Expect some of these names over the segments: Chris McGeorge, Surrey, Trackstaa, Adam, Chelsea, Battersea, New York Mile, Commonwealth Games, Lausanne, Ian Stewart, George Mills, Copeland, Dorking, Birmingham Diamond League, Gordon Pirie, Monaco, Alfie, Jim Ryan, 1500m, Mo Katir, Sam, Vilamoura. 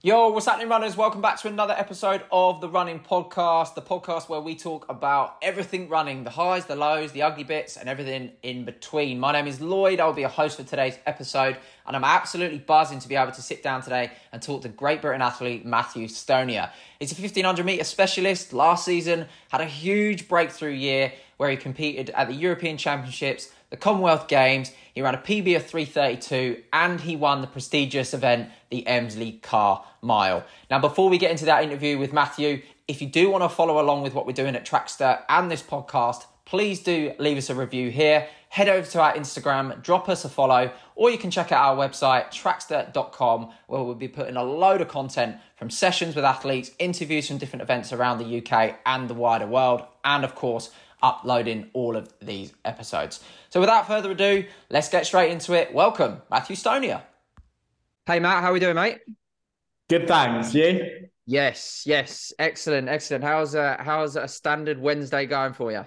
Yo, what's happening, runners? Welcome back to another episode of the Running Podcast, the podcast where we talk about everything running, the highs, the lows, the ugly bits, and everything in between. My name is Lloyd. I'll be a host for today's episode, and I'm absolutely buzzing to be able to sit down today and talk to Great Britain athlete Matthew Stonier. He's a 1,500-metre specialist. Last season, had a huge breakthrough year where he competed at the European Championships, the Commonwealth Games. He ran a PB of 3:32 and he won the prestigious event, the Emsley Carr Mile. Now, before we get into that interview with Matthew, if you do want to follow along with what we're doing at Trackstaa and this podcast, please do leave us a review here. Head over to our Instagram, drop us a follow, or you can check out our website, trackstaa.com, where we'll be putting a load of content from sessions with athletes, interviews from different events around the UK and the wider world, and of course, uploading all of these episodes. So without further ado, let's get straight into it. Welcome, Matthew Stonier. Hey, Matt, how are we doing, mate? Good, thanks. You? Yes. Excellent. How's a standard Wednesday going for you?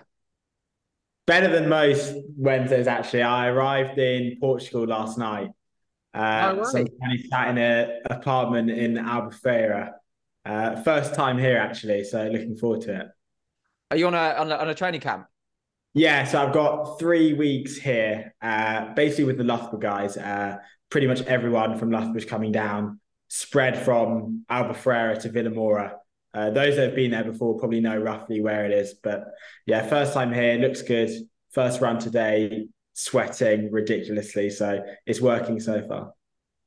Better than most Wednesdays, actually. I arrived in Portugal last night. So I'm sat in an apartment in Albufeira. First time here, actually, so looking forward to it. Are you on a training camp? Yeah, so I've got 3 weeks here, basically with the Loughborough guys. Pretty much everyone from Loughborough's coming down, spread from Albufeira to Vilamoura. Those that have been there before probably know roughly where it is. But yeah, first time here, looks good. First run today, sweating ridiculously. So it's working so far.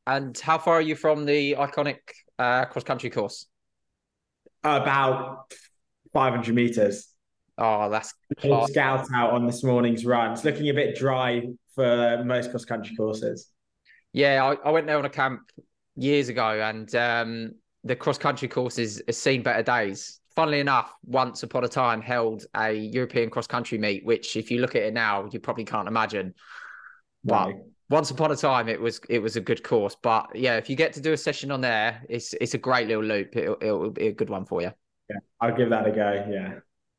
And how far are you from the iconic cross-country course? About 500 metres. Oh, that's class. Scout out on this morning's run. It's looking a bit dry for most cross-country courses. Yeah, I went there on a camp years ago, and the cross-country course has seen better days. Funnily enough, once upon a time held a European cross-country meet, which if you look at it now, you probably can't imagine. But once upon a time, it was a good course. But yeah, if you get to do a session on there, it's a great little loop. It'll be a good one for you. Yeah, I'll give that a go, yeah.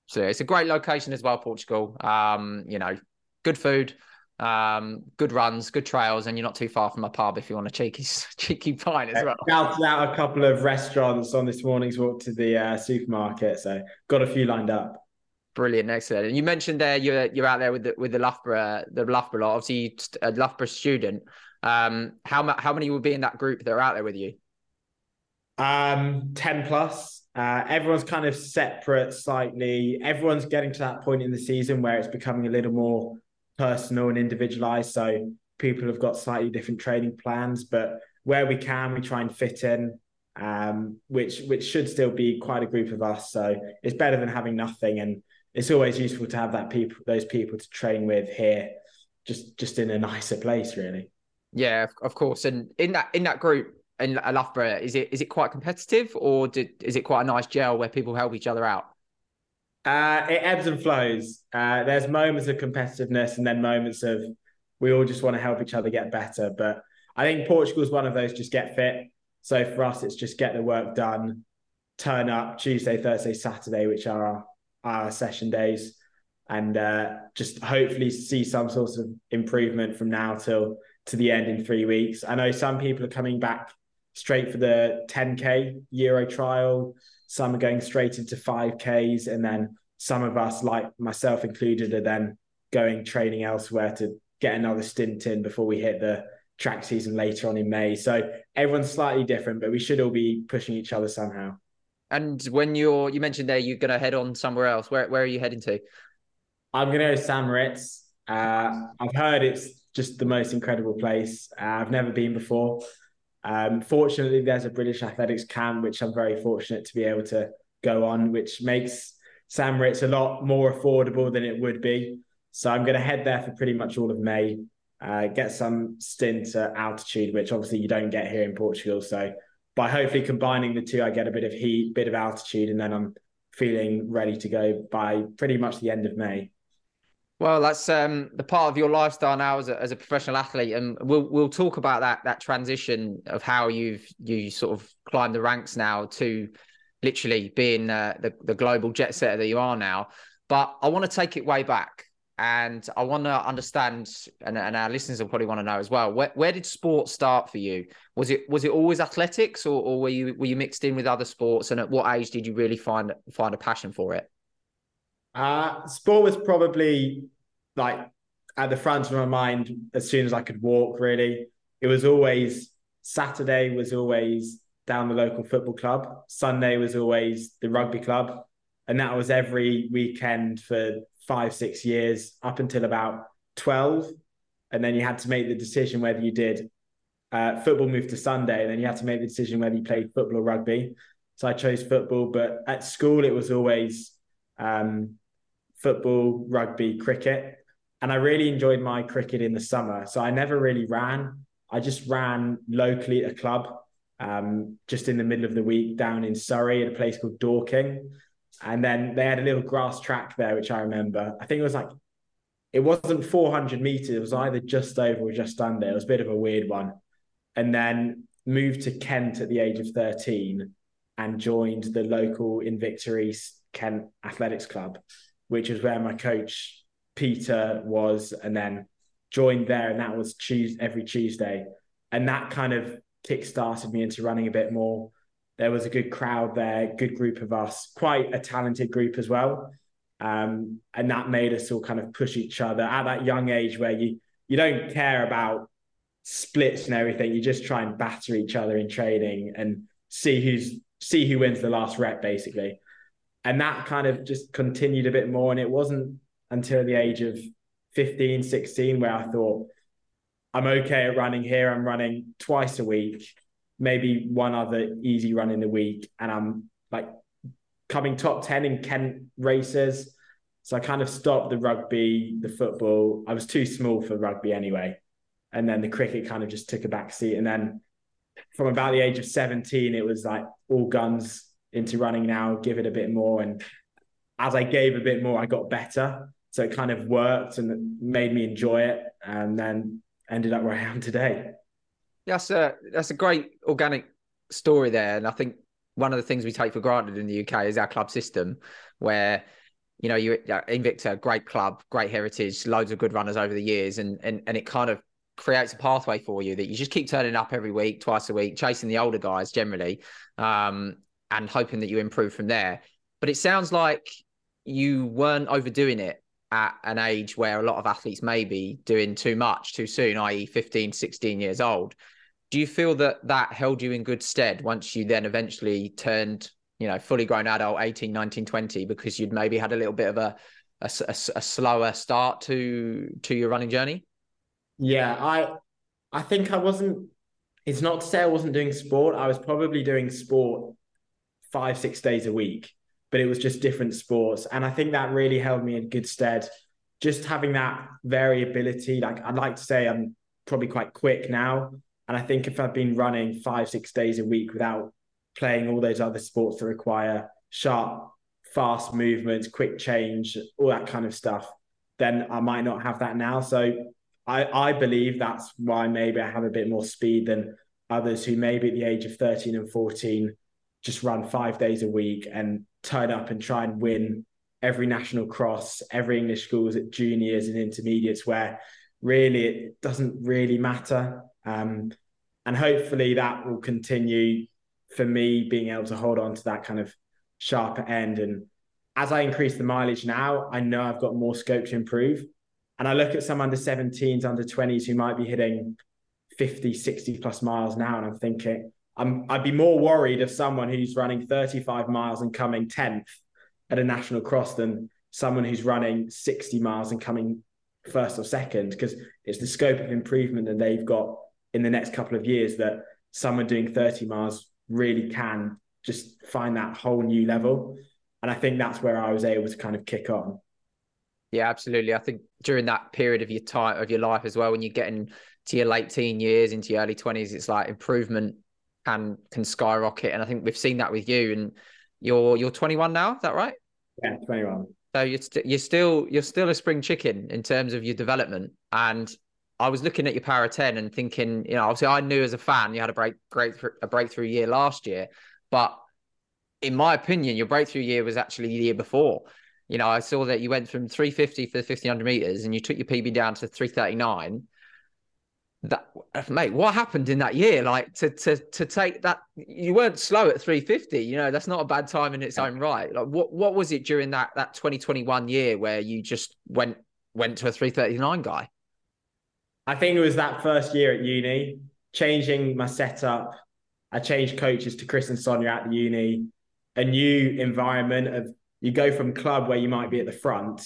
So it's a great location as well, Portugal. Good food, good runs, good trails, and you're not too far from a pub if you want a cheeky pint as well. Scouted out a couple of restaurants on this morning's walk to the supermarket, so got a few lined up. Brilliant, excellent. And you mentioned there you're out there with the Loughborough lot. Obviously, you're a Loughborough student. How many will be in that group that are out there with you? 10 plus. Everyone's kind of separate slightly. Everyone's getting to that point in the season where it's becoming a little more personal and individualized. So people have got slightly different training plans, but where we can, we try and fit in, which should still be quite a group of us. So it's better than having nothing. And it's always useful to have those people to train with here, just in a nicer place, really. Yeah, of course. And in that group, in Loughborough, is it quite competitive, or is it quite a nice gel where people help each other out? It ebbs and flows. There's moments of competitiveness and then moments of we all just want to help each other get better. But I think Portugal's one of those just get fit. So for us, it's just get the work done, turn up Tuesday, Thursday, Saturday, which are our session days, and just hopefully see some sort of improvement from now till to the end in 3 weeks. I know some people are coming back straight for the 10K Euro trial. Some are going straight into 5Ks. And then some of us, like myself included, are then going training elsewhere to get another stint in before we hit the track season later on in May. So everyone's slightly different, but we should all be pushing each other somehow. And when you mentioned there, you're going to head on somewhere else. Where are you heading to? I'm going to go to St. Moritz. I've heard it's just the most incredible place. I've never been before. Fortunately, there's a British athletics camp, which I'm very fortunate to be able to go on, which makes St. Moritz a lot more affordable than it would be. So I'm going to head there for pretty much all of May, get some stint at altitude, which obviously you don't get here in Portugal. So by hopefully combining the two, I get a bit of heat, bit of altitude, and then I'm feeling ready to go by pretty much the end of May. Well, that's the part of your lifestyle now as a professional athlete, and we'll talk about that transition of how you sort of climbed the ranks now to literally being the global jet setter that you are now. But I want to take it way back And I want to understand, and our listeners will probably want to know as well, where did sports start for you? Was it always athletics, or were you mixed in with other sports? And at what age did you really find a passion for it? Sport was probably like at the front of my mind as soon as I could walk, really. It was always, Saturday was always down the local football club. Sunday was always the rugby club. And that was every weekend for 5-6 years up until about 12, and then you had to make the decision whether you did football moved to Sunday, and then you had to make the decision whether you played football or rugby. So I chose football, but at school it was always football, rugby, cricket. And I really enjoyed my cricket in the summer, so I never really ran. I just ran locally at a club just in the middle of the week down in Surrey at a place called Dorking. And then they had a little grass track there, which I remember. I think it was like, it wasn't 400 metres. It was either just over or just under. It was a bit of a weird one. And then moved to Kent at the age of 13 and joined the local Invicta Kent Athletics Club, which is where my coach, Peter, was, and then joined there. And that was every Tuesday. And that kind of kick-started me into running a bit more. There was a good crowd there, good group of us, quite a talented group as well. And that made us all kind of push each other at that young age where you don't care about splits and everything. You just try and batter each other in training and see who wins the last rep, basically. And that kind of just continued a bit more. And it wasn't until the age of 15, 16, where I thought, I'm okay at running here. I'm running twice a week, maybe one other easy run in the week. And I'm like coming top 10 in Kent races. So I kind of stopped the rugby, the football. I was too small for rugby anyway. And then the cricket kind of just took a back seat. And then from about the age of 17, it was like all guns into running now, give it a bit more. And as I gave a bit more, I got better. So it kind of worked and made me enjoy it. And then ended up where I am today. That's a great organic story there. And I think one of the things we take for granted in the UK is our club system, where, you know, Invicta, great club, great heritage, loads of good runners over the years. And it kind of creates a pathway for you that you just keep turning up every week, twice a week, chasing the older guys generally, and hoping that you improve from there. But it sounds like you weren't overdoing it at an age where a lot of athletes may be doing too much too soon, i.e. 15, 16 years old. Do you feel that held you in good stead once you then eventually turned, you know, fully grown adult, 18, 19, 20, because you'd maybe had a little bit of a slower start to your running journey? Yeah, I think I wasn't, it's not to say I wasn't doing sport. I was probably doing sport 5-6 days a week, but it was just different sports. And I think that really held me in good stead. Just having that variability, like I'd like to say I'm probably quite quick now. And I think if I've been running 5-6 days a week without playing all those other sports that require sharp, fast movements, quick change, all that kind of stuff, then I might not have that now. So I believe that's why maybe I have a bit more speed than others who maybe at the age of 13 and 14 just run 5 days a week and turn up and try and win every national cross, every English schools at juniors and intermediates, where really it doesn't really matter. And hopefully that will continue for me, being able to hold on to that kind of sharper end. And as I increase the mileage now, I know I've got more scope to improve. And I look at some under 17s, under 20s who might be hitting 50, 60 plus miles now. And I'm thinking, I'd be more worried of someone who's running 35 miles and coming 10th at a national cross than someone who's running 60 miles and coming first or second, because it's the scope of improvement that they've got in the next couple of years that someone doing 30 miles really can just find that whole new level. And I think that's where I was able to kind of kick on. Yeah, absolutely. I think during that period of your life as well, when you're getting to your late teen years, into your early 20s, it's like improvement can skyrocket. And I think we've seen that with you. And you're 21 now, is that right? Yeah, 21. So you're still a spring chicken in terms of your development. And I was looking at your Power 10 and thinking, you know, obviously I knew as a fan you had a breakthrough year last year, but in my opinion, your breakthrough year was actually the year before. you know, I saw that you went from 350 for the 1500 meters and you took your PB down to 339. That, mate, what happened in that year? Like to take that, you weren't slow at 350, you know, that's not a bad time in its own right. Like what was it during that 2021 year where you just went to a 339 guy? I think it was that first year at uni, changing my setup. I changed coaches to Chris and Sonia at the uni, a new environment of, you go from club where you might be at the front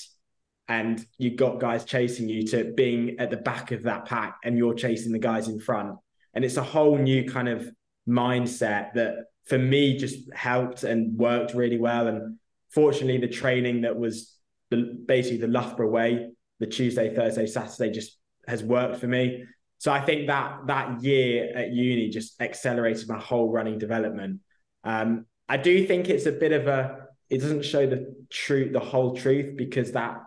and you've got guys chasing you to being at the back of that pack and you're chasing the guys in front. And it's a whole new kind of mindset that for me just helped and worked really well. And fortunately, the training that was basically the Loughborough way, the Tuesday, Thursday, Saturday, just has worked for me. So I think that year at uni just accelerated my whole running development. I do think it's a bit of it doesn't show the whole truth, because the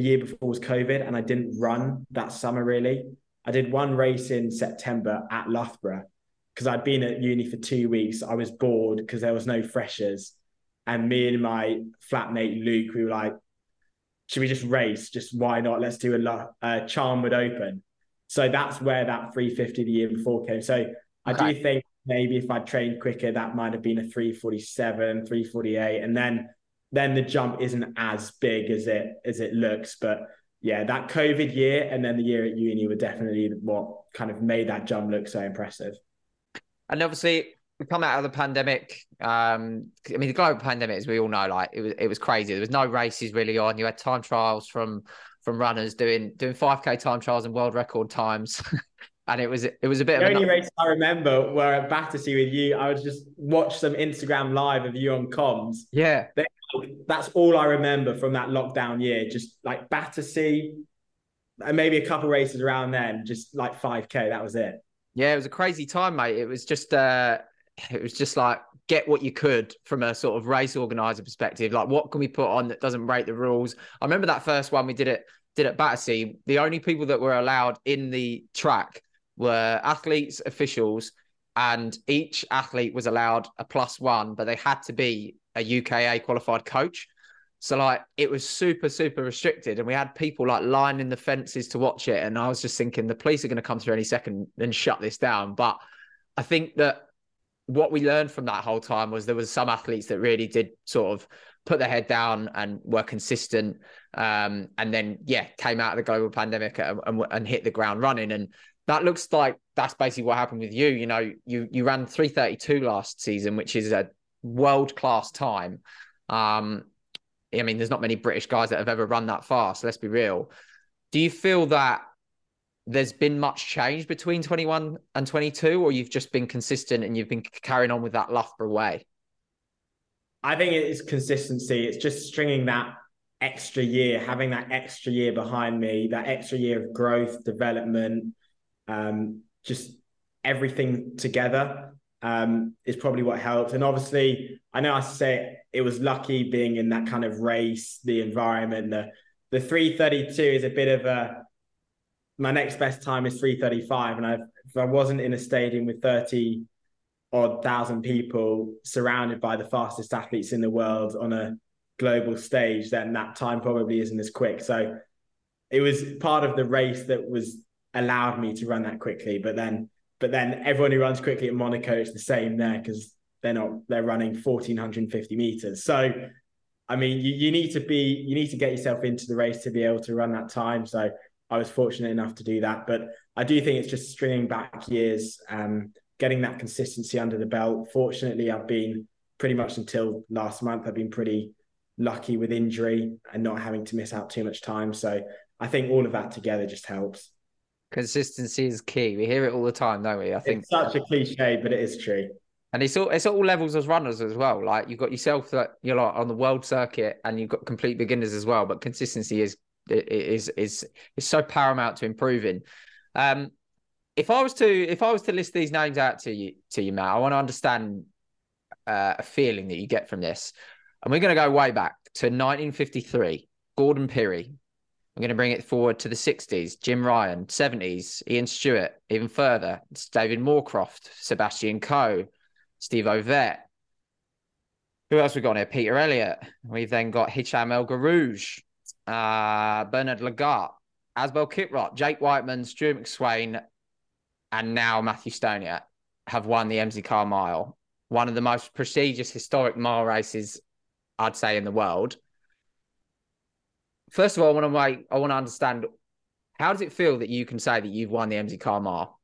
year before was COVID and I didn't run that summer really. I did one race in September at Loughborough because I'd been at uni for 2 weeks. I was bored because there was no freshers. And me and my flatmate Luke, we were like, should we just race? Just why not? Let's do a Charnwood Open. So that's where that 350 the year before came. So okay. I do think maybe if I trained quicker, that might have been a 347, 348. And then the jump isn't as big as it looks. But yeah, that COVID year and then the year at uni were definitely what kind of made that jump look so impressive. And obviously, we come out of the pandemic. I mean, the global pandemic, as we all know, like it was crazy. There was no races really on. You had time trials from runners doing 5K time trials and world record times, and it was a bit. The only race I remember were at Battersea with you. I would just watch some Instagram live of you on comms. Yeah, that's all I remember from that lockdown year. Just like Battersea, and maybe a couple races around then. Just like 5K. That was it. Yeah, it was a crazy time, mate. It was just. It was just like, get what you could from a sort of race organizer perspective. Like, what can we put on that doesn't break the rules? I remember that first one we did at Battersea. The only people that were allowed in the track were athletes, officials, and each athlete was allowed a +1, but they had to be a UKA qualified coach. So like, it was super, super restricted. And we had people like lining the fences to watch it. And I was just thinking the police are going to come through any second and shut this down. But I think that, what we learned from that whole time was there was some athletes that really did sort of put their head down and were consistent. And then, yeah, came out of the global pandemic and hit the ground running. And that looks like that's basically what happened with you. You know, you ran 332 last season, which is a world-class time. I mean, there's not many British guys that have ever run that fast. Let's be real. Do you feel that there's been much change between 21 and 22, or you've just been consistent and you've been carrying on with that Loughborough way? I think it is consistency. It's just stringing that extra year, having that extra year behind me, that extra year of growth, development, just everything together is probably what helped. And obviously, I know I say it was lucky being in that kind of race, the environment. The 332 is a bit of a, my next best time is 335. And if I wasn't in a stadium with 30 odd thousand people surrounded by the fastest athletes in the world on a global stage, then that time probably isn't as quick. So it was part of the race that was allowed me to run that quickly. But then everyone who runs quickly at Monaco, it's the same there because they're running 1450 meters. So, I mean, you need to get yourself into the race to be able to run that time. So I was fortunate enough to do that, but I do think it's just stringing back years, getting that consistency under the belt. Fortunately, I've been pretty much until last month, I've been pretty lucky with injury and not having to miss out too much time. So I think all of that together just helps. Consistency is key. We hear it all the time, don't we? I think it's such a cliche, but it is true. And it's all levels as runners as well. Like you've got yourself that you're like on the world circuit and you've got complete beginners as well, but consistency is so paramount to improving. If I was to list these names out to you, Matt, I want to understand a feeling that you get from this. And we're going to go way back to 1953, Gordon Pirie. I'm going to bring it forward to the 60s, Jim Ryan, 70s, Ian Stewart, even further. It's David Moorcroft, Sebastian Coe, Steve Ovett. Who else we got on here? Peter Elliott. We've then got Hicham El Garouge, Bernard Lagarde, Asbel Kiprot, Jake Wightman, Stuart McSwain, and now Matthew Stonier have won the Emsley Carr Mile, one of the most prestigious historic mile races, I'd say, in the world. First of all, I want to understand, how does it feel that you can say that you've won the Emsley Carr Mile?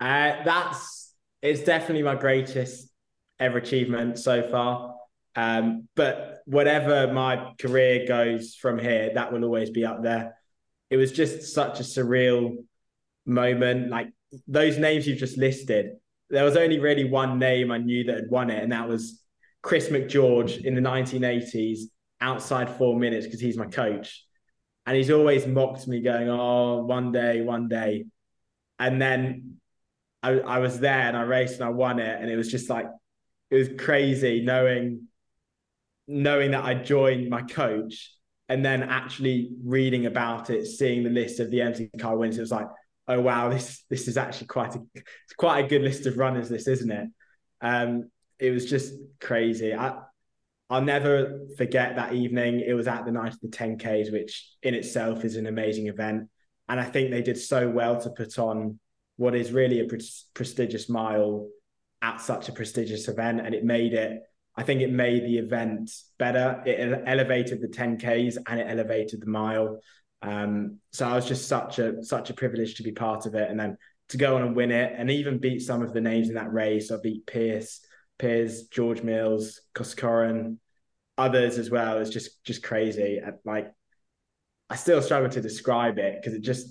It's definitely my greatest ever achievement so far. But whatever my career goes from here, that will always be up there. It was just such a surreal moment. Like those names you've just listed, there was only really one name I knew that had won it, and that was Chris McGeorge in the 1980s, outside 4 minutes, because he's my coach. And he's always mocked me going, oh, one day. And then I was there and I raced and I won it. And it was just like, it was crazy knowing that I joined my coach and then actually reading about it, seeing the list of the Emsley Carr wins. It was like, oh, wow, this is actually quite a good list of runners, this, isn't it? It was just crazy. I'll never forget that evening. It was at the night of the 10Ks, which in itself is an amazing event. And I think they did so well to put on what is really a prestigious mile at such a prestigious event. And I think it made the event better. It elevated the 10Ks and it elevated the mile. So I was just such a privilege to be part of it. And then to go on and win it and even beat some of the names in that race. I beat Piers, George Mills, Koskorin, others as well. It's just crazy. And like, I still struggle to describe it because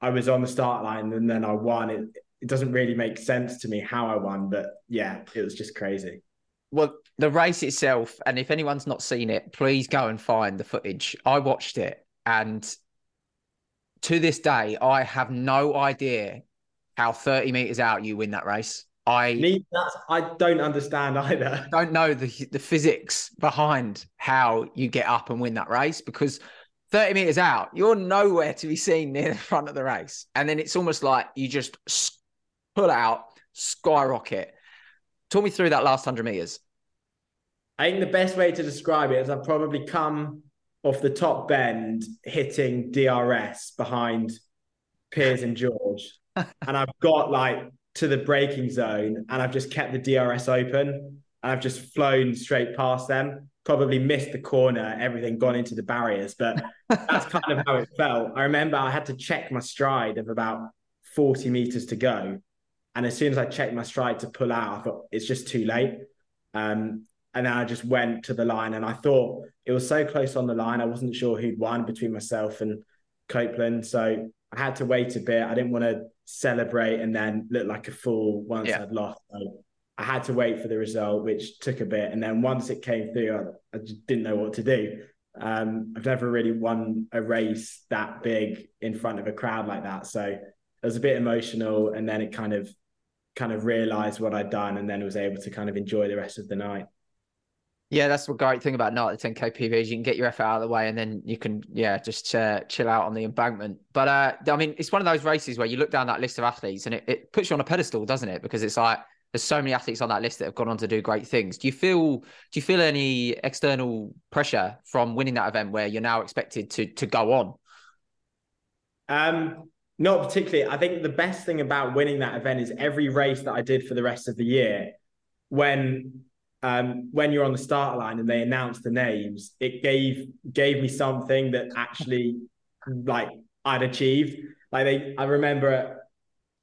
I was on the start line and then I won. It doesn't really make sense to me how I won, but yeah, it was just crazy. Well, the race itself, and if anyone's not seen it, please go and find the footage. I watched it, and to this day, I have no idea how 30 meters out you win that race. I don't understand either. I don't know the physics behind how you get up and win that race, because 30 meters out, you're nowhere to be seen near the front of the race. And then it's almost like you just pull out, skyrocket. Talk me through that last 100 meters. I think the best way to describe it is I've probably come off the top bend hitting DRS behind Piers and George. And I've got like to the braking zone, and I've just kept the DRS open and I've just flown straight past them, probably missed the corner, everything gone into the barriers, but that's kind of how it felt. I remember I had to check my stride of about 40 meters to go. And as soon as I checked my stride to pull out, I thought it's just too late. And then I just went to the line, and I thought it was so close on the line. I wasn't sure who'd won between myself and Copeland. So I had to wait a bit. I didn't want to celebrate and then look like a fool once I'd lost. So I had to wait for the result, which took a bit. And then once it came through, I just didn't know what to do. I've never really won a race that big in front of a crowd like that. So it was a bit emotional. And then it kind of realized what I'd done, and then was able to kind of enjoy the rest of the night. Yeah, that's the great thing about not the 10K PVs. You can get your effort out of the way, and then you can, just chill out on the embankment. But, I mean, it's one of those races where you look down that list of athletes and it puts you on a pedestal, doesn't it? Because it's like there's so many athletes on that list that have gone on to do great things. Do you feel any external pressure from winning that event where you're now expected to go on? Not particularly. I think the best thing about winning that event is every race that I did for the rest of the year, when you're on the start line and they announced the names, it gave me something that actually like I'd achieved. I remember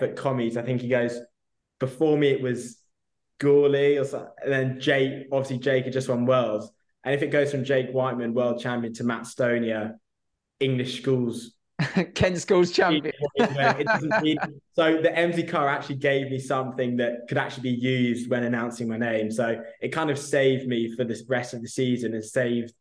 At commies, I think he goes, before me it was Gourley or something, and then Jake, obviously Jake had just won Worlds, and if it goes from Jake Wightman, world champion, to Matt Stonier, English schools Kent Schools champion. So the Emsley Carr actually gave me something that could actually be used when announcing my name. So it kind of saved me for this rest of the season and saved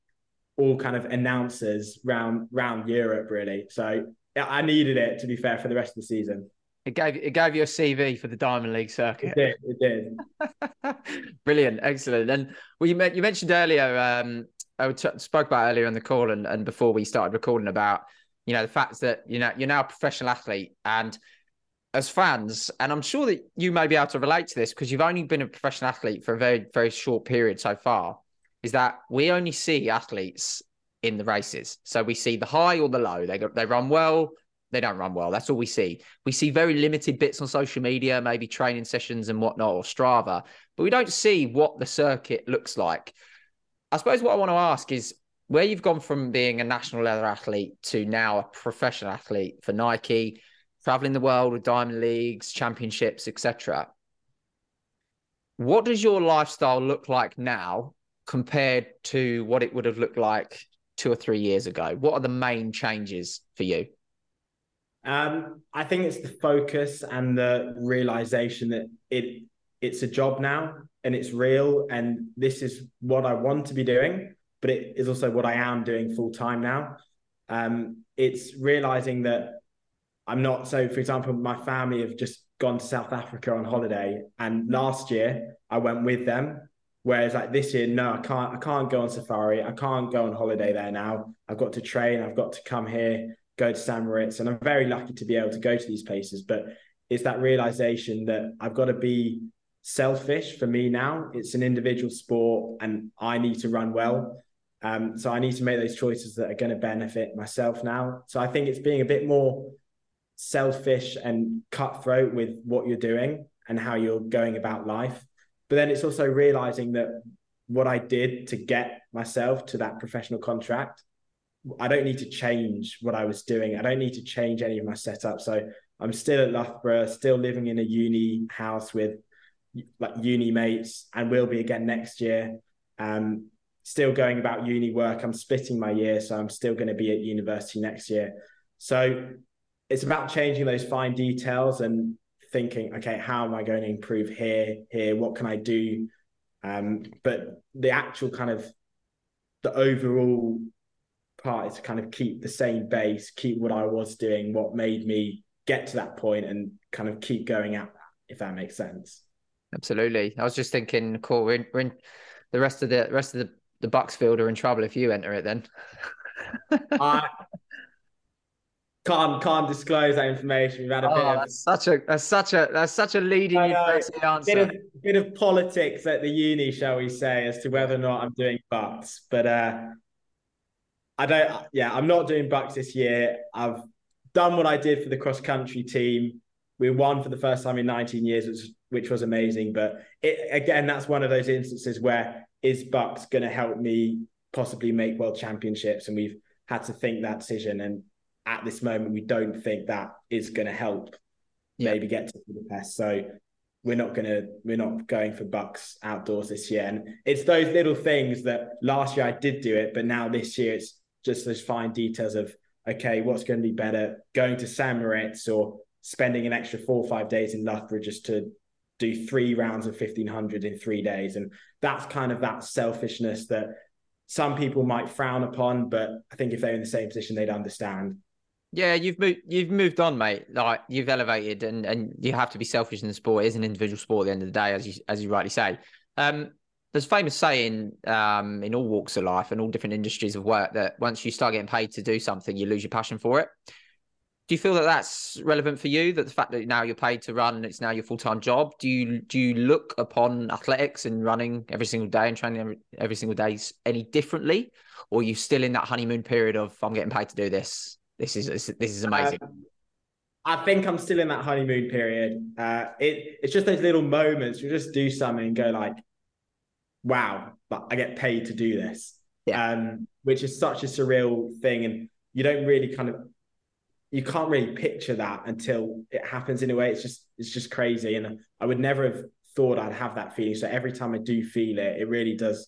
all kind of announcers round Europe, really. So I needed it, to be fair, for the rest of the season. It gave you a CV for the Diamond League circuit. It did. Brilliant, excellent. And well, you mentioned earlier, I spoke about earlier in the call and before we started recording about, you know, the fact that, you know, you're now a professional athlete, and as fans, and I'm sure that you may be able to relate to this because you've only been a professional athlete for a very, very short period so far, is that we only see athletes in the races. So we see the high or the low. They run well, they don't run well. That's all we see. We see very limited bits on social media, maybe training sessions and whatnot, or Strava, but we don't see what the circuit looks like. I suppose what I want to ask is where you've gone from being a national leather athlete to now a professional athlete for Nike, traveling the world with Diamond Leagues, championships, etc. What does your lifestyle look like now compared to what it would have looked like 2 or 3 years ago? What are the main changes for you? I think it's the focus and the realization that it's a job now and it's real, and this is what I want to be doing, but it is also what I am doing full time now. It's realizing that I'm not, so for example, my family have just gone to South Africa on holiday, and last year I went with them. Whereas like this year, no, I can't go on safari. I can't go on holiday there now. I've got to train. I've got to come here, go to St. Moritz. And I'm very lucky to be able to go to these places. But it's that realization that I've got to be selfish for me now. It's an individual sport and I need to run well. So I need to make those choices that are going to benefit myself now. So I think it's being a bit more selfish and cutthroat with what you're doing and how you're going about life. But then it's also realizing that what I did to get myself to that professional contract, I don't need to change what I was doing. I don't need to change any of my setup. So I'm still at Loughborough, still living in a uni house with like uni mates, and will be again next year. Still going about uni work. I'm splitting my year, so I'm still going to be at university next year. So it's about changing those fine details and thinking, okay, how am I going to improve here? What can I do? But the actual kind of the overall part is to kind of keep the same base, keep what I was doing, what made me get to that point, and kind of keep going at that, if that makes sense. Absolutely. I was just thinking, cool, we're in the rest of the Bucksfield are in trouble if you enter it then. Can't disclose that information. We've had a such a leading answer. Bit of politics at the uni, shall we say, as to whether or not I'm doing Bucks. But I'm not doing Bucks this year. I've done what I did for the cross country team. We won for the first time in 19 years, which was amazing. But that's one of those instances where is Bucks going to help me possibly make world championships? And we've had to think that decision, and at this moment, we don't think that is going to help maybe get to the best. So we're not going for Bucks outdoors this year. And it's those little things that last year I did do it, but now this year it's just those fine details of, okay, what's going to be better? Going to St. Moritz or spending an extra 4 or 5 days in Loughborough just to do 3 rounds of 1500 in 3 days. And that's kind of that selfishness that some people might frown upon, but I think if they're in the same position, they'd understand. Yeah, you've moved on, mate. Like, you've elevated, and you have to be selfish in the sport. It is an individual sport at the end of the day, as you rightly say. There's a famous saying in all walks of life and all different industries of work that once you start getting paid to do something, you lose your passion for it. Do you feel that that's relevant for you? That the fact that now you're paid to run and it's now your full-time job, do you look upon athletics and running every single day and training every single day any differently, or are you still in that honeymoon period of I'm getting paid to do this? This is amazing. I think I'm still in that honeymoon period. It's just those little moments. You just do something and go like, wow, but I get paid to do this, which is such a surreal thing. And you don't really you can't really picture that until it happens in a way. It's just crazy. And I would never have thought I'd have that feeling. So every time I do feel it, it really does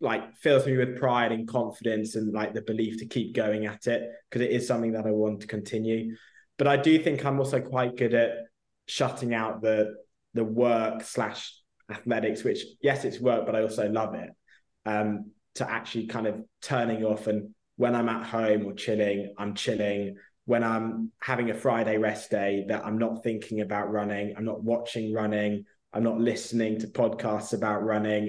like fills me with pride and confidence and like the belief to keep going at it, because it is something that I want to continue. But I do think I'm also quite good at shutting out the work/athletics, which, yes, it's work, but I also love it, to actually kind of turning off. And when I'm at home or chilling, I'm chilling. When I'm having a Friday rest day, that I'm not thinking about running, I'm not watching running, I'm not listening to podcasts about running.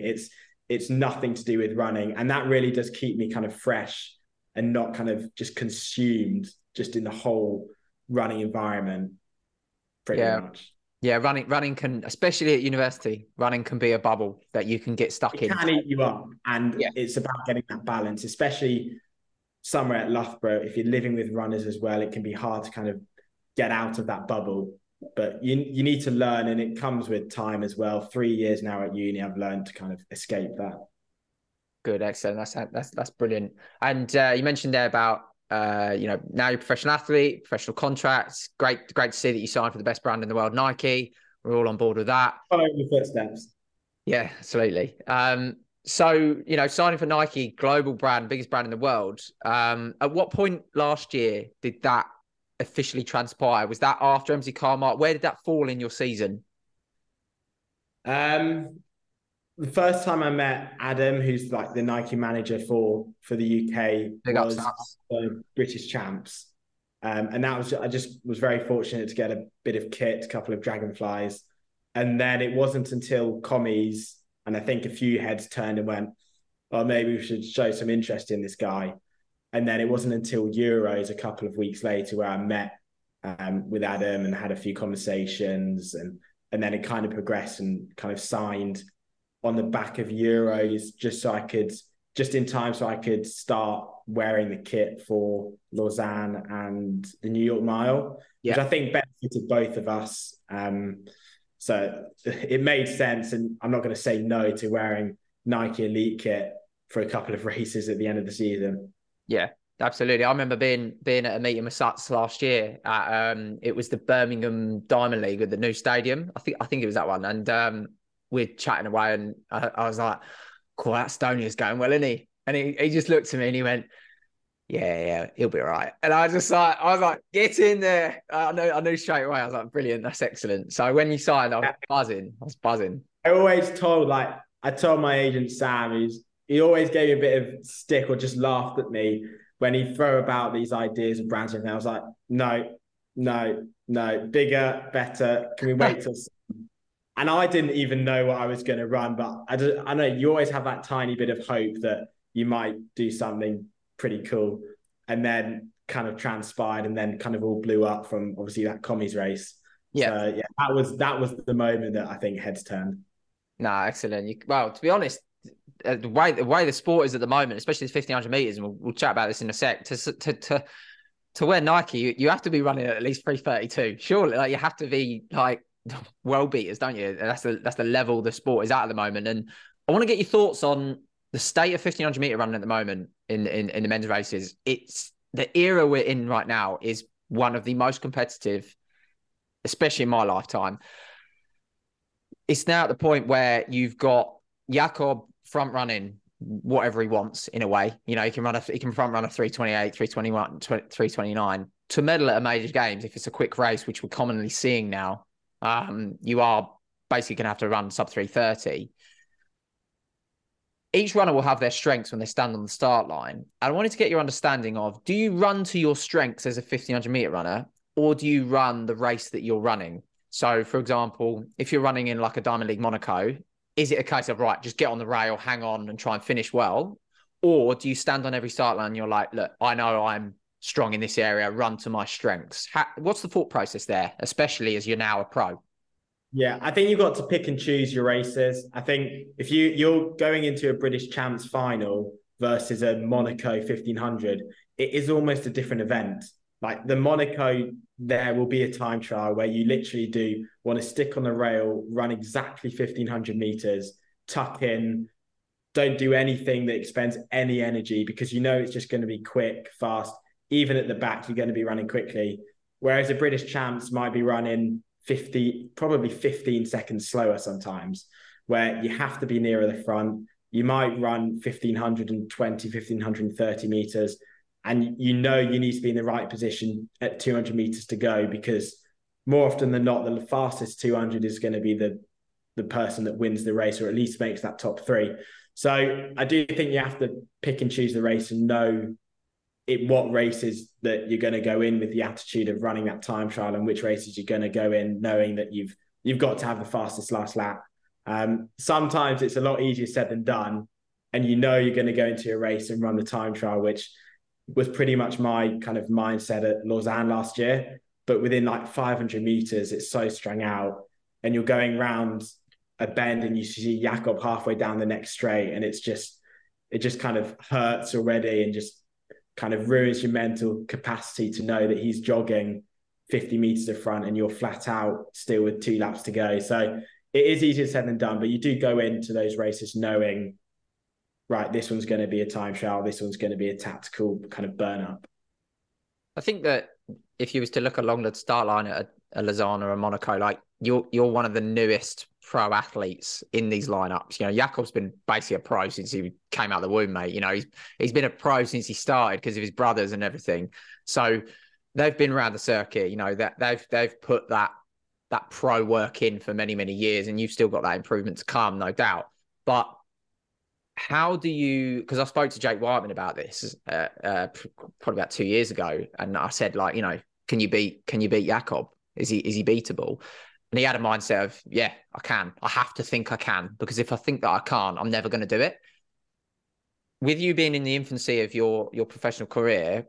It's nothing to do with running. And that really does keep me kind of fresh and not kind of just consumed just in the whole running environment pretty much. Yeah, running can, especially at university, running can be a bubble that you can get stuck in. It can eat you up. And it's about getting that balance, especially somewhere at Loughborough. If you're living with runners as well, it can be hard to kind of get out of that bubble. But you need to learn, and it comes with time as well. 3 years now at uni, I've learned to kind of escape that. Good, excellent. That's brilliant. And you mentioned there about, now you're a professional athlete, professional contracts. Great to see that you signed for the best brand in the world, Nike. We're all on board with that. Follow your footsteps. Yeah, absolutely. So, signing for Nike, global brand, biggest brand in the world. At what point last year did that officially transpire? Was that after Emsley Carr Mile? Where did that fall in your season? The first time I met Adam, who's like the Nike manager for the UK, was the British Champs, and that was, I just was very fortunate to get a bit of kit, a couple of dragonflies, and then it wasn't until commies, and I think a few heads turned and went, "Oh, maybe we should show some interest in this guy." And then it wasn't until Euros a couple of weeks later where I met with Adam and had a few conversations, and then it kind of progressed and kind of signed on the back of Euros, just in time so I could start wearing the kit for Lausanne and the New York Mile, which I think benefited both of us. So it made sense, and I'm not going to say no to wearing Nike Elite kit for a couple of races at the end of the season. Yeah, absolutely. I remember being at a meeting with Suts last year. It was the Birmingham Diamond League at the new stadium. I think it was that one. And we're chatting away, and I was like, "Cool, that Stonier's going well, isn't he?" And he just looked at me and he went, "Yeah, he'll be all right." And I was like, "Get in there!" I knew straight away. I was like, "Brilliant, that's excellent." So when you signed, I was buzzing. I always told my agent Sam, he always gave me a bit of stick or just laughed at me when he'd throw about these ideas and brands and everything. I was like, no, bigger, better. Can we wait till... And I didn't even know what I was going to run, but I know you always have that tiny bit of hope that you might do something pretty cool. And then kind of transpired, and then kind of all blew up from obviously that commies race. Yeah. So, yeah, that was the moment that I think heads turned. Nah, excellent. Well, to be honest, the way the sport is at the moment, especially the 1500 meters, and we'll chat about this in a sec, to wear Nike, you have to be running at least 3:32. Surely, like, you have to be like world beaters, don't you? And that's the level the sport is at the moment. And I want to get your thoughts on the state of 1500 meter running at the moment in the men's races. It's the era we're in right now is one of the most competitive, especially in my lifetime. It's now at the point where you've got Jakob front running whatever he wants, in a way. He can front run a 3:28, 3:21, 3:29 to medal at a major games. If it's a quick race, which we're commonly seeing now, you are basically going to have to run sub 3:30. Each runner will have their strengths when they stand on the start line. I wanted to get your understanding of: do you run to your strengths as a 1500 meter runner, or do you run the race that you're running? So, for example, if you're running in like a Diamond League Monaco, is it a case of, right, just get on the rail, hang on and try and finish well? Or do you stand on every start line and you're like, look, I know I'm strong in this area, run to my strengths? What's the thought process there, especially as you're now a pro? Yeah, I think you've got to pick and choose your races. I think if you're going into a British Champs final versus a Monaco 1500, it is almost a different event. Like the Monaco, there will be a time trial where you literally do want to stick on the rail, run exactly 1500 meters, tuck in, don't do anything that expends any energy, because you know it's just going to be quick, fast. Even at the back, you're going to be running quickly. Whereas a British Champs might be running probably 15 seconds slower sometimes, where you have to be nearer the front. you might run 1,520, 1,530 meters, and you know you need to be in the right position at 200 meters to go, because more often than not, the fastest 200 is going to be the person that wins the race, or at least makes that top three. So I do think you have to pick and choose the race and know it, what races that you're going to go in with the attitude of running that time trial, and which races you're going to go in knowing that you've got to have the fastest last lap. Sometimes it's a lot easier said than done, and you know you're going to go into a race and run the time trial, which was pretty much my kind of mindset at Lausanne last year. But within like 500 meters, it's so strung out, and you're going round a bend and you see Jakob halfway down the next straight, and it just kind of hurts already, and just kind of ruins your mental capacity to know that he's jogging 50 meters in front and you're flat out still with 2 laps to go. So it is easier said than done, but you do go into those races knowing, right, this one's going to be a time trial, this one's going to be a tactical kind of burn up. I think that if you was to look along the start line at a Lausanne or a Monaco, like you're one of the newest pro athletes in these lineups. You know, Jakob's been basically a pro since he came out of the womb, mate. You know, he's been a pro since he started because of his brothers and everything. So they've been around the circuit. You know, that they've put that pro work in for many, many years, and you've still got that improvement to come, no doubt. But how do you? Because I spoke to Jake Wightman about this probably about 2 years ago, and I said, like, you know, can you beat Jakob? Is he beatable? And he had a mindset of, yeah, I can. I have to think I can, because if I think that I can't, I'm never going to do it. With you being in the infancy of your professional career,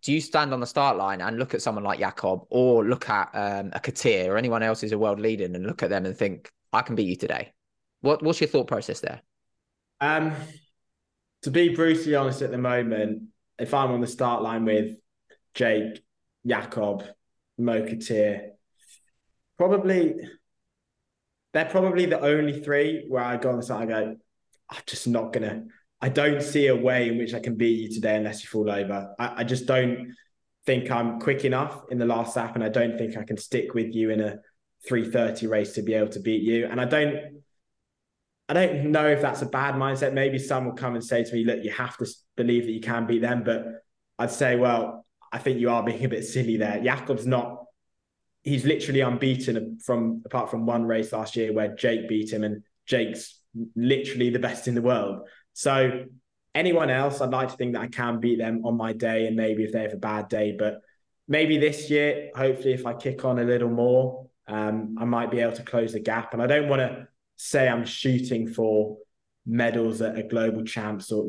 do you stand on the start line and look at someone like Jakob, or look at a Katir or anyone else who's a world leader, and look at them and think, I can beat you today? What's your thought process there? To be brutally honest, at the moment, if I'm on the start line with Jake, Jakob, Mo Katir, they're probably the only three where I go on the side and go, I'm just not going to, I don't see a way in which I can beat you today unless you fall over. I just don't think I'm quick enough in the last lap, and I don't think I can stick with you in a 3:30 race to be able to beat you. And I don't know if that's a bad mindset. Maybe some will come and say to me, look, you have to believe that you can beat them. But I'd say, well, I think you are being a bit silly there. Jakob's not, he's literally unbeaten apart from one race last year where Jake beat him, and Jake's literally the best in the world. So anyone else, I'd like to think that I can beat them on my day, and maybe if they have a bad day. But maybe this year, hopefully if I kick on a little more, I might be able to close the gap. And I don't want to say I'm shooting for medals at a global champs or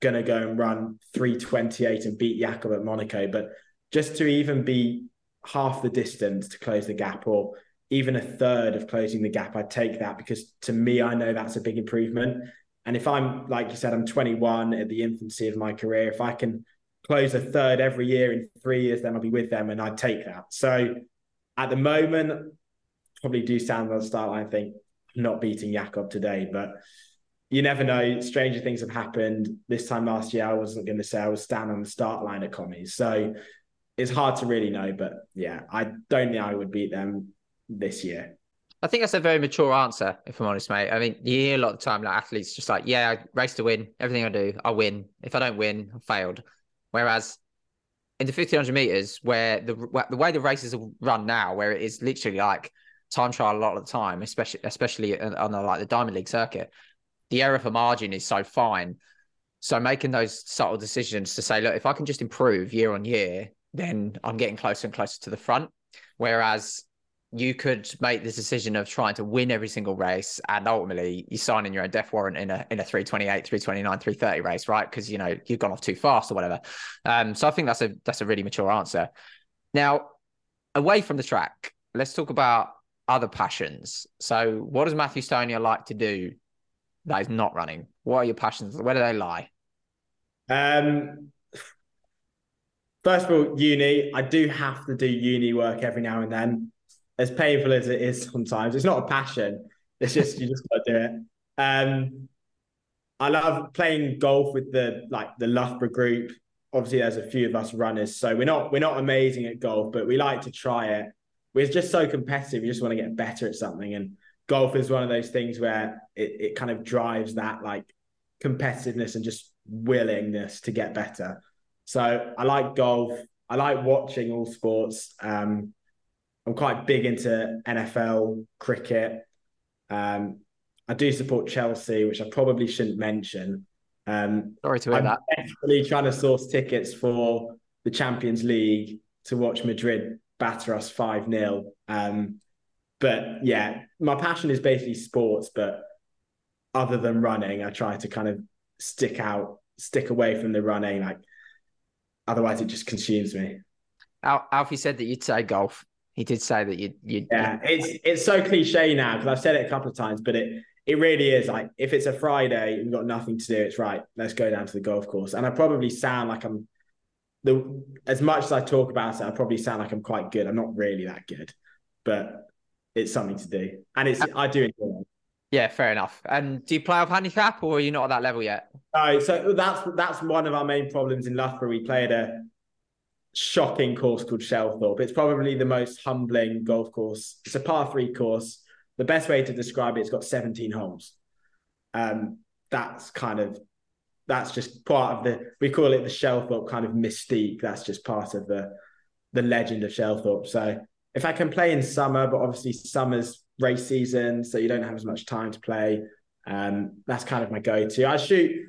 going to go and run 3:28 and beat Jakob at Monaco, but just to even be half the distance to close the gap, or even a third of closing the gap, I'd take that, because to me, I know that's a big improvement. And if I'm, like you said, I'm 21 at the infancy of my career, if I can close a third every year in 3 years, then I'll be with them, and I'd take that. So at the moment, probably do stand on the start line, I think, I'm not beating Jakob today, but you never know. Stranger things have happened. This time last year, I wasn't going to say I was standing on the start line at commies. So it's hard to really know, but yeah, I don't think I would beat them this year. I think that's a very mature answer, if I'm honest, mate. I mean, you hear a lot of the time, like, athletes just like, yeah, I race to win. Everything I do, I win. If I don't win, I failed. Whereas in the 1,500 meters, where the way the races are run now, where it is literally like time trial a lot of the time, especially on the, like, the Diamond League circuit, the error for margin is so fine. So making those subtle decisions to say, look, if I can just improve year on year, then I'm getting closer and closer to the front. Whereas you could make this decision of trying to win every single race, and ultimately you sign in your own death warrant in a 3:28, 3:29, 3:30 race, right? Because, you know, you've gone off too fast or whatever. So I think that's a really mature answer. Now, away from the track, let's talk about other passions. So what does Matthew Stonier like to do that is not running? What are your passions? Where do they lie? First of all, uni. I do have to do uni work every now and then. As painful as it is sometimes, it's not a passion. It's just, you just got to do it. I love playing golf with the Loughborough group. Obviously, there's a few of us runners, so we're not amazing at golf, but we like to try it. We're just so competitive. We just want to get better at something. And golf is one of those things where it kind of drives that, like, competitiveness and just willingness to get better. So I like golf. I like watching all sports. I'm quite big into NFL, cricket. I do support Chelsea, which I probably shouldn't mention. Sorry to hear that. I'm desperately trying to source tickets for the Champions League to watch Madrid batter us 5-0. But yeah, my passion is basically sports, but other than running, I try to kind of stick away from the running. Like, otherwise it just consumes me. Alfie said that you'd say golf. He did say that you'd yeah, it's so cliche now because I've said it a couple of times, but it really is. Like, if it's a Friday and you've got nothing to do, it's right, let's go down to the golf course. And I probably sound like as much as I talk about it, I probably sound like I'm quite good. I'm not really that good, but it's something to do. And I do enjoy it. Yeah, fair enough. And do you play off handicap or are you not at that level yet? So that's one of our main problems in Loughborough. We played a shocking course called Shellthorpe. It's probably the most humbling golf course. It's a par 3 course. The best way to describe it, it's got 17 holes. That's just part of we call it the Shellthorpe kind of mystique. That's just part of the legend of Shellthorpe. So if I can play in summer, but obviously summer's race season, so you don't have as much time to play. That's kind of my go-to.